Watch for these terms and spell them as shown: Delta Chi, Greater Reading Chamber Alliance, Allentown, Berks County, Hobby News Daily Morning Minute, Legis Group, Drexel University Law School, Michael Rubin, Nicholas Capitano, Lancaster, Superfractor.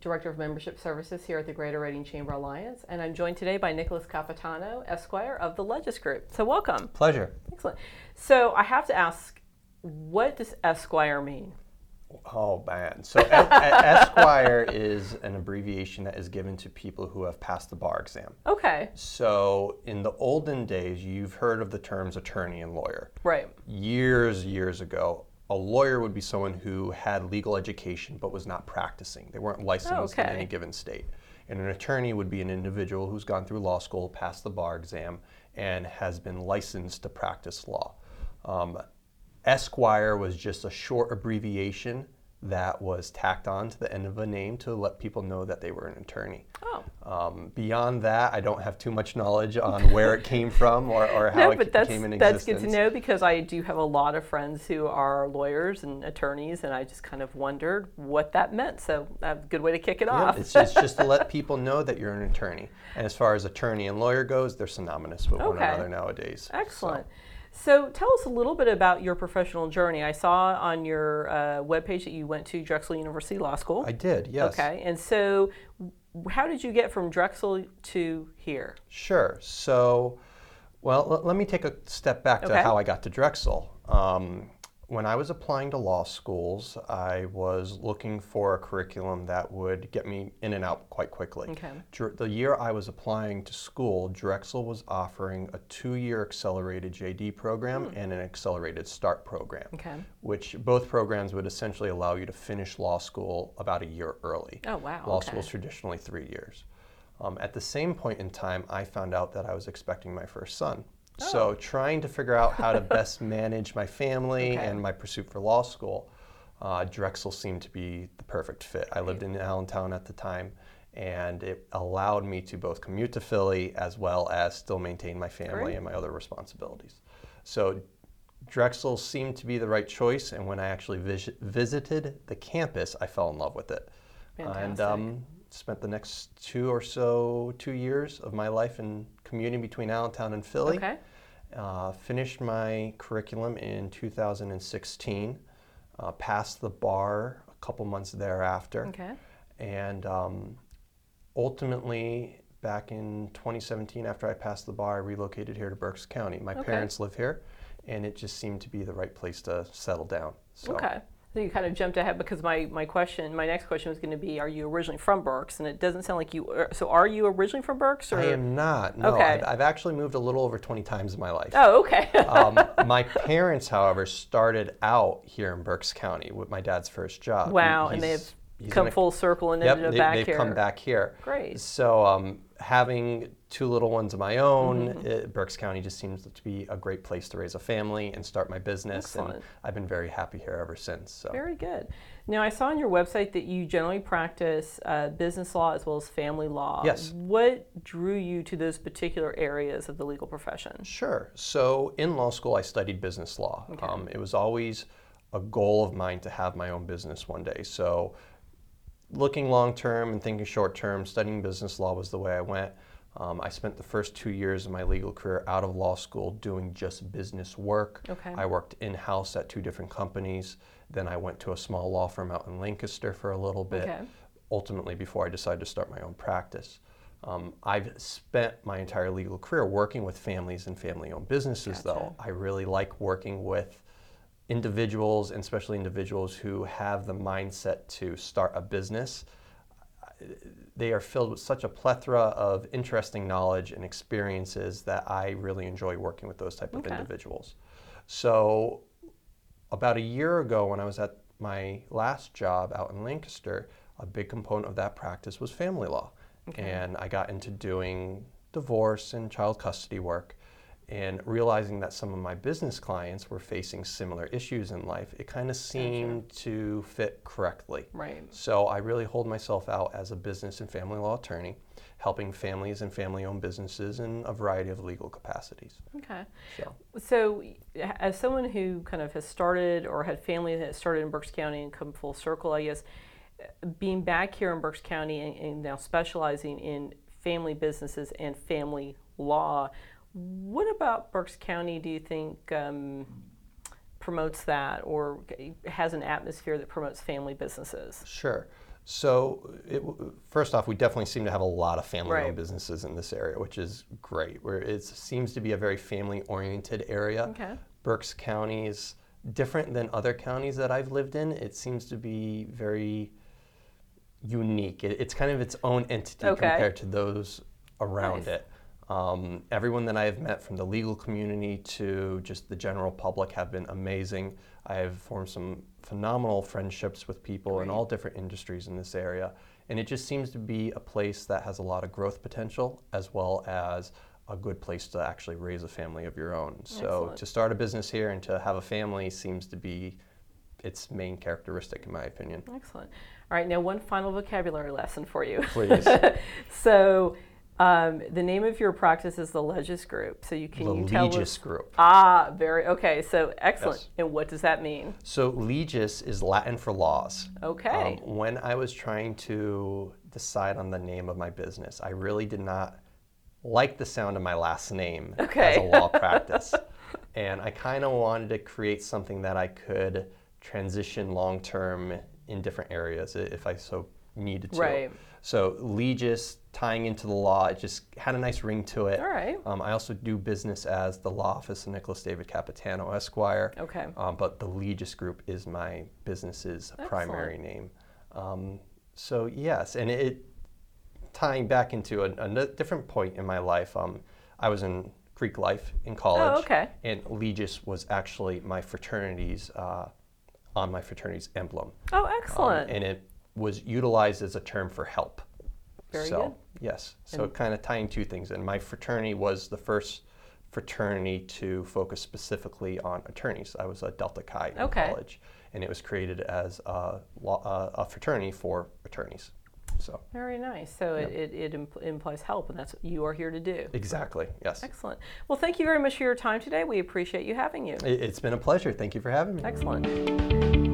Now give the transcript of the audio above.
Director of Membership Services here at the Greater Reading Chamber Alliance, and I'm joined today by Nicholas Capitano, Esquire of the Legis Group. So welcome. Pleasure. Excellent. So I have to ask, what does Esquire mean? Oh man, so Esquire is an abbreviation that is given to people who have passed the bar exam. Okay. So in the olden days, you've heard of the terms attorney and lawyer. Right. Years ago, a lawyer would be someone who had legal education but was not practicing. They weren't licensed in any given state. And an attorney would be an individual who's gone through law school, passed the bar exam, and has been licensed to practice law. Esquire was just a short abbreviation that was tacked on to the end of a name to let people know that they were an attorney. Oh. Beyond that, I don't have too much knowledge on where it came from or how came in existence. That's good to know, because I do have a lot of friends who are lawyers and attorneys, and I just kind of wondered what that meant. So that's a good way to kick it off. It's just to let people know that you're an attorney. And as far as attorney and lawyer goes, they're synonymous with one another nowadays. Excellent. So tell us a little bit about your professional journey. I saw on your webpage that you went to Drexel University Law School. I did, yes. Okay, and so how did you get from Drexel to here? Sure. So, let me take a step back to how I got to Drexel. When I was applying to law schools, I was looking for a curriculum that would get me in and out quite quickly. Okay. The year I was applying to school, Drexel was offering a 2-year accelerated JD program and an accelerated START program, which both programs would essentially allow you to finish law school about a year early. Oh, wow. Law school's traditionally 3 years. At the same point in time, I found out that I was expecting my first son. So trying to figure out how to best manage my family and my pursuit for law school, Drexel seemed to be the perfect fit. I lived in Allentown at the time, and it allowed me to both commute to Philly as well as still maintain my family and my other responsibilities. So Drexel seemed to be the right choice, and when I actually visited the campus, I fell in love with it. Fantastic. And spent the next 2 years of my life in commuting between Allentown and Philly. Finished my curriculum in 2016, passed the bar a couple months thereafter, and ultimately back in 2017, after I passed the bar, I relocated here to Berks County. My parents live here, and it just seemed to be the right place to settle down. So. So you kind of jumped ahead, because my next question was going to be, are you originally from Berks? And it doesn't sound like you are. So are you originally from Berks? Or? I am not. No, I've actually moved a little over 20 times in my life. Oh, okay. My parents, however, started out here in Berks County with my dad's first job. Wow, and they've come full circle and ended up back here. They've come back here. Great. So having two little ones of my own, Berks County just seems to be a great place to raise a family and start my business. Excellent. And I've been very happy here ever since. So. Very good. Now, I saw on your website that you generally practice business law as well as family law. Yes. What drew you to those particular areas of the legal profession? Sure. So in law school, I studied business law. It was always a goal of mine to have my own business one day. So looking long term and thinking short term, studying business law was the way I went. I spent the first 2 years of my legal career out of law school doing just business work. I worked in-house at 2 different companies. Then I went to a small law firm out in Lancaster for a little bit, ultimately before I decided to start my own practice. I've spent my entire legal career working with families and family-owned businesses, though. I really like working with individuals, and especially individuals who have the mindset to start a business. They are filled with such a plethora of interesting knowledge and experiences that I really enjoy working with those type of individuals. So about a year ago, when I was at my last job out in Lancaster, a big component of that practice was family law. And I got into doing divorce and child custody work, and realizing that some of my business clients were facing similar issues in life, it kind of seemed to fit correctly. So I really hold myself out as a business and family law attorney, helping families and family-owned businesses in a variety of legal capacities. So as someone who kind of has started or had family that started in Berks County and come full circle, I guess, being back here in Berks County and now specializing in family businesses and family law, what about Berks County do you think promotes that or has an atmosphere that promotes family businesses? Sure. So first off, we definitely seem to have a lot of family-owned businesses in this area, which is great. Where it seems to be a very family-oriented area. Okay. Berks County is different than other counties that I've lived in. It seems to be very unique. It's kind of its own entity compared to those around it. Everyone that I have met, from the legal community to just the general public, have been amazing. I have formed some phenomenal friendships with people in all different industries in this area. And it just seems to be a place that has a lot of growth potential, as well as a good place to actually raise a family of your own. So to start a business here and to have a family seems to be its main characteristic, in my opinion. Excellent. All right, now one final vocabulary lesson for you. Please. So the name of your practice is the Legis Group. So you tell us? The Legis Group. Ah, so excellent. Yes. And what does that mean? So Legis is Latin for laws. Okay. When I was trying to decide on the name of my business, I really did not like the sound of my last name as a law practice. And I kind of wanted to create something that I could transition long-term in different areas if I so needed to. Right. So Legis, tying into the law, it just had a nice ring to it. All right. I also do business as the law office of Nicholas David Capitano, Esquire. Okay. But the Legis Group is my business's primary name. So yes, and it tying back into a different point in my life, I was in Greek life in college, and Legis was actually my fraternity's, on my fraternity's emblem. Oh, excellent. And it was utilized as a term for help. Very good. Yes, so kind of tying two things in. My fraternity was the first fraternity to focus specifically on attorneys. I was a Delta Chi in college, and it was created as a fraternity for attorneys. So. Very nice. So it implies help, and that's what you are here to do. Exactly. Yes. Excellent. Well, thank you very much for your time today. We appreciate you having you. It's been a pleasure. Thank you for having me. Excellent.